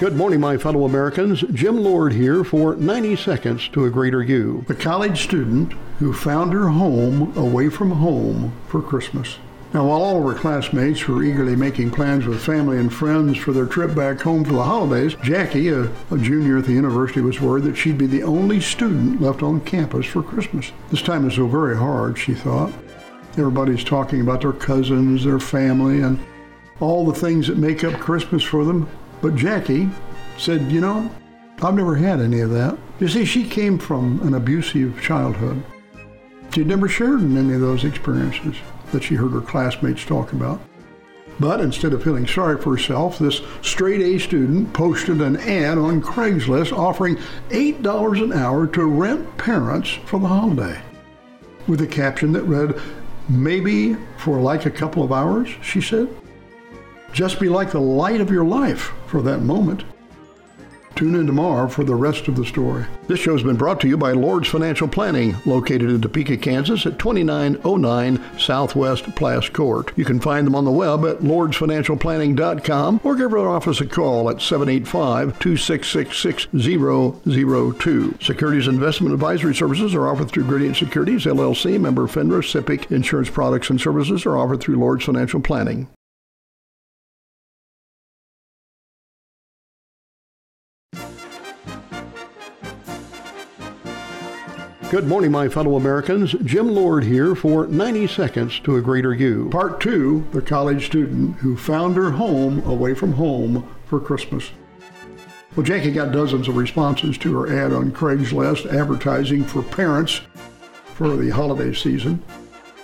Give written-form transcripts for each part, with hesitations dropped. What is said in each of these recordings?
Good morning, my fellow Americans. Jim Lord here for 90 Seconds to a Greater You. The college student who found her home away from home for Christmas. Now, while all of her classmates were eagerly making plans with family and friends for their trip back home for the holidays, Jackie, a junior at the university, was worried that she'd be the only student left on campus for Christmas. This time is so very hard, she thought. Everybody's talking about their cousins, their family, and all the things that make up Christmas for them. But Jackie said, you know, I've never had any of that. You see, she came from an abusive childhood. She'd never shared in any of those experiences that she heard her classmates talk about. But instead of feeling sorry for herself, this straight-A student posted an ad on Craigslist offering $8 an hour to rent parents for the holiday, with a caption that read, "Maybe for like a couple of hours," she said. "Just be like the light of your life for that moment." Tune in tomorrow for the rest of the story. This show has been brought to you by Lord's Financial Planning, located in Topeka, Kansas at 2909 Southwest Place Court. You can find them on the web at lordsfinancialplanning.com or give our office a call at 785-266-6002. Securities investment advisory services are offered through Gradient Securities, LLC, member FINRA, SIPC. Insurance products and services are offered through Lord's Financial Planning. Good morning, my fellow Americans. Jim Lord here for 90 Seconds to a Greater You. Part 2, the college student who found her home away from home for Christmas. Well, Jackie got dozens of responses to her ad on Craigslist advertising for parents for the holiday season.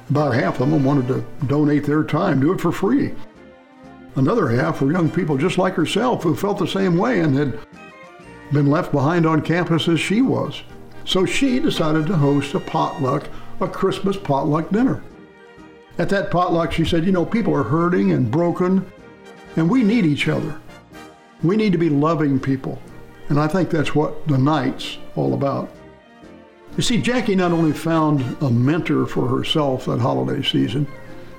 About half of them wanted to donate their time, do it for free. Another half were young people just like herself who felt the same way and had been left behind on campus as she was. So she decided to host a Christmas potluck dinner. At that potluck, she said, you know, people are hurting and broken, and we need each other. We need to be loving people. And I think that's what the night's all about. You see, Jackie not only found a mentor for herself that holiday season,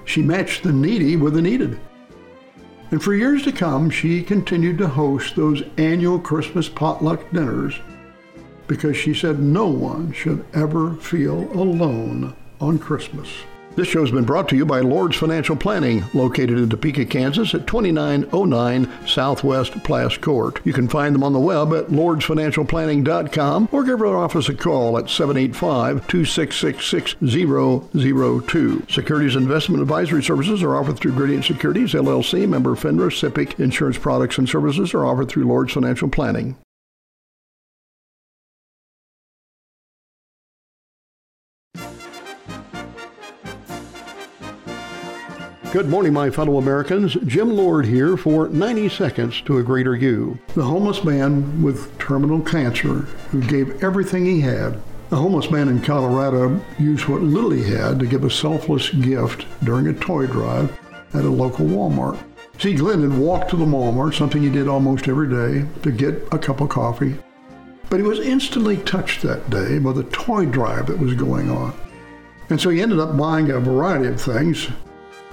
she matched the needy with the needed. And for years to come, she continued to host those annual Christmas potluck dinners, because she said no one should ever feel alone on Christmas. This show has been brought to you by Lord's Financial Planning, located in Topeka, Kansas at 2909 Southwest Place Court. You can find them on the web at lordsfinancialplanning.com or give our office a call at 785-266-6002. Securities investment advisory services are offered through Gradient Securities, LLC, member FINRA, SIPC. Insurance products and services are offered through Lord's Financial Planning. Good morning, my fellow Americans. Jim Lord here for 90 Seconds to a Greater You. The homeless man with terminal cancer who gave everything he had. A homeless man in Colorado used what little he had to give a selfless gift during a toy drive at a local Walmart. See, Glenn had walked to the Walmart, something he did almost every day, to get a cup of coffee. But he was instantly touched that day by the toy drive that was going on. And so he ended up buying a variety of things, a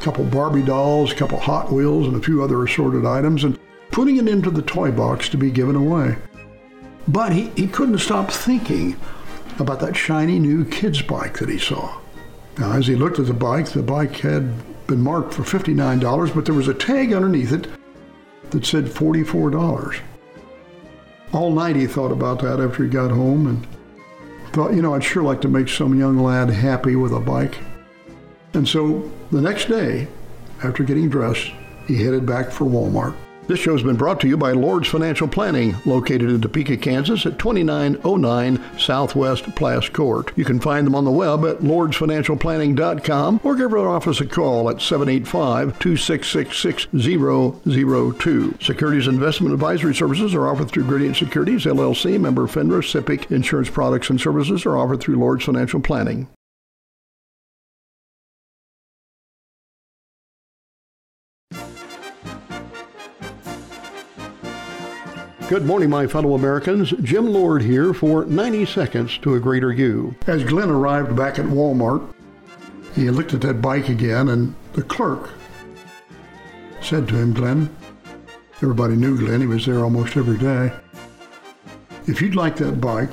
couple Barbie dolls, a couple Hot Wheels, and a few other assorted items, and putting it into the toy box to be given away. But he couldn't stop thinking about that shiny new kid's bike that he saw. Now, as he looked at the bike had been marked for $59, but there was a tag underneath it that said $44. All night he thought about that after he got home and thought, you know, I'd sure like to make some young lad happy with a bike. And so the next day, after getting dressed, he headed back for Walmart. This show has been brought to you by Lord's Financial Planning, located in Topeka, Kansas at 2909 Southwest Place Court. You can find them on the web at lordsfinancialplanning.com or give our office a call at 785-266-6002. Securities investment advisory services are offered through Gradient Securities, LLC, member FINRA, SIPC. Insurance products and services are offered through Lord's Financial Planning. Good morning, my fellow Americans. Jim Lord here for 90 Seconds to a Greater You. As Glenn arrived back at Walmart, he looked at that bike again, and the clerk said to him, "Glenn, Everybody knew Glenn. He was there almost every day. If you'd like that bike,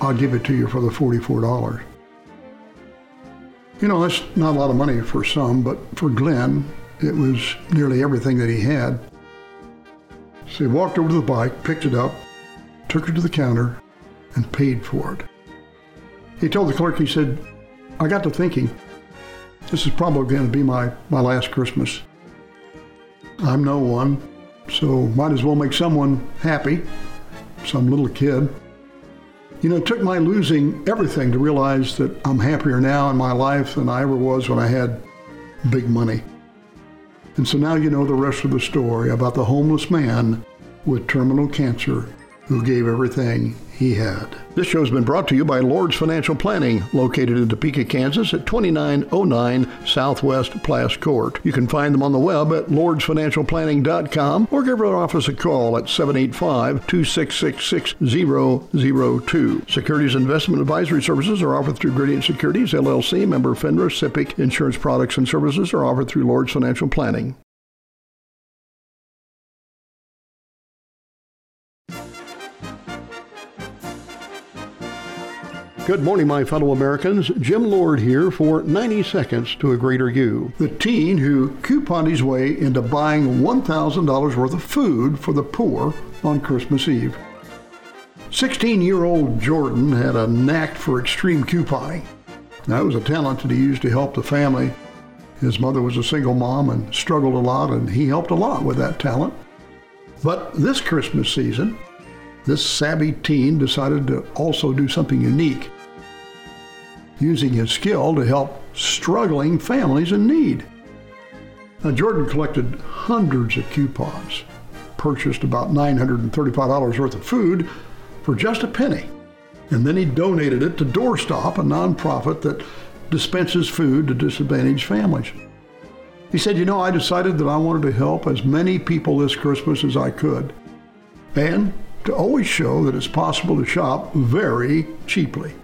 I'll give it to you for the $44. You know, that's not a lot of money for some, but for Glenn, it was nearly everything that he had. So he walked over to the bike, picked it up, took it to the counter, and paid for it. He told the clerk, he said, I got to thinking, this is probably going to be my last Christmas. I'm no one, so might as well make someone happy, some little kid. You know, it took my losing everything to realize that I'm happier now in my life than I ever was when I had big money. And so now you know the rest of the story about the homeless man with terminal cancer who gave everything he had. This show has been brought to you by Lord's Financial Planning, located in Topeka, Kansas at 2909 Southwest Place Court. You can find them on the web at lordsfinancialplanning.com or give our office a call at 785-266-6002. Securities investment advisory services are offered through Gradient Securities, LLC, member FINRA, SIPC. Insurance products and services are offered through Lord's Financial Planning. Good morning, my fellow Americans. Jim Lord here for 90 Seconds to a Greater You. The teen who couponed his way into buying $1,000 worth of food for the poor on Christmas Eve. 16-year-old Jordan had a knack for extreme couponing. That was a talent that he used to help the family. His mother was a single mom and struggled a lot, and he helped a lot with that talent. But this Christmas season, this savvy teen decided to also do something unique, using his skill to help struggling families in need. Now, Jordan collected hundreds of coupons, purchased about $935 worth of food for just a penny, and then he donated it to Doorstop, a nonprofit that dispenses food to disadvantaged families. He said, you know, I decided that I wanted to help as many people this Christmas as I could, and to always show that it's possible to shop very cheaply.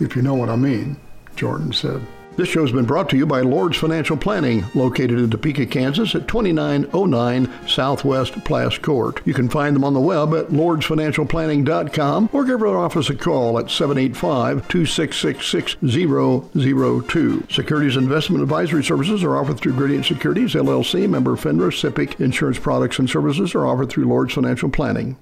If you know what I mean, Jordan said. This show has been brought to you by Lord's Financial Planning, located in Topeka, Kansas at 2909 Southwest Place Court. You can find them on the web at lordsfinancialplanning.com or give our office a call at 785-266-6002. Securities investment advisory services are offered through Gradient Securities, LLC, member FINRA, SIPC. Insurance products and services are offered through Lord's Financial Planning.